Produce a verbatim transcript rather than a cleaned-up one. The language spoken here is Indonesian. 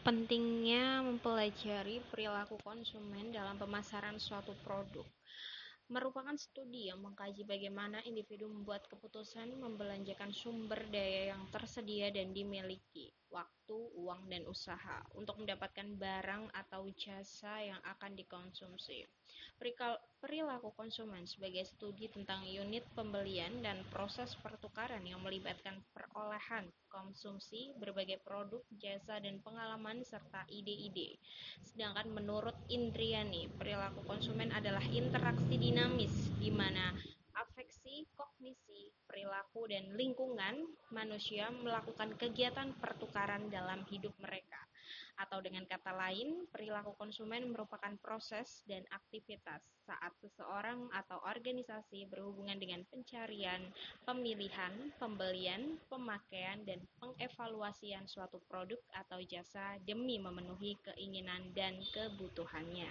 Pentingnya mempelajari perilaku konsumen dalam pemasaran suatu produk merupakan studi yang mengkaji bagaimana individu membuat keputusan membelanjakan sumber daya yang tersedia dan dimiliki, waktu, uang, dan usaha, untuk mendapatkan barang atau jasa yang akan dikonsumsi. Perilaku konsumen sebagai studi tentang unit pembelian dan proses pertukaran yang melibatkan perolehan, konsumsi, berbagai produk, jasa, dan pengalaman, serta ide-ide. Sedangkan menurut Indriani, perilaku konsumen adalah interaksi dinamis, di mana afeksi, kognisi, perilaku, dan lingkungan manusia melakukan kegiatan pertukaran dalam hidup mereka. Atau dengan kata lain, perilaku konsumen merupakan proses dan aktivitas saat seseorang atau organisasi berhubungan dengan pencarian, pemilihan, pembelian, pemakaian, dan pengevaluasian suatu produk atau jasa demi memenuhi keinginan dan kebutuhannya.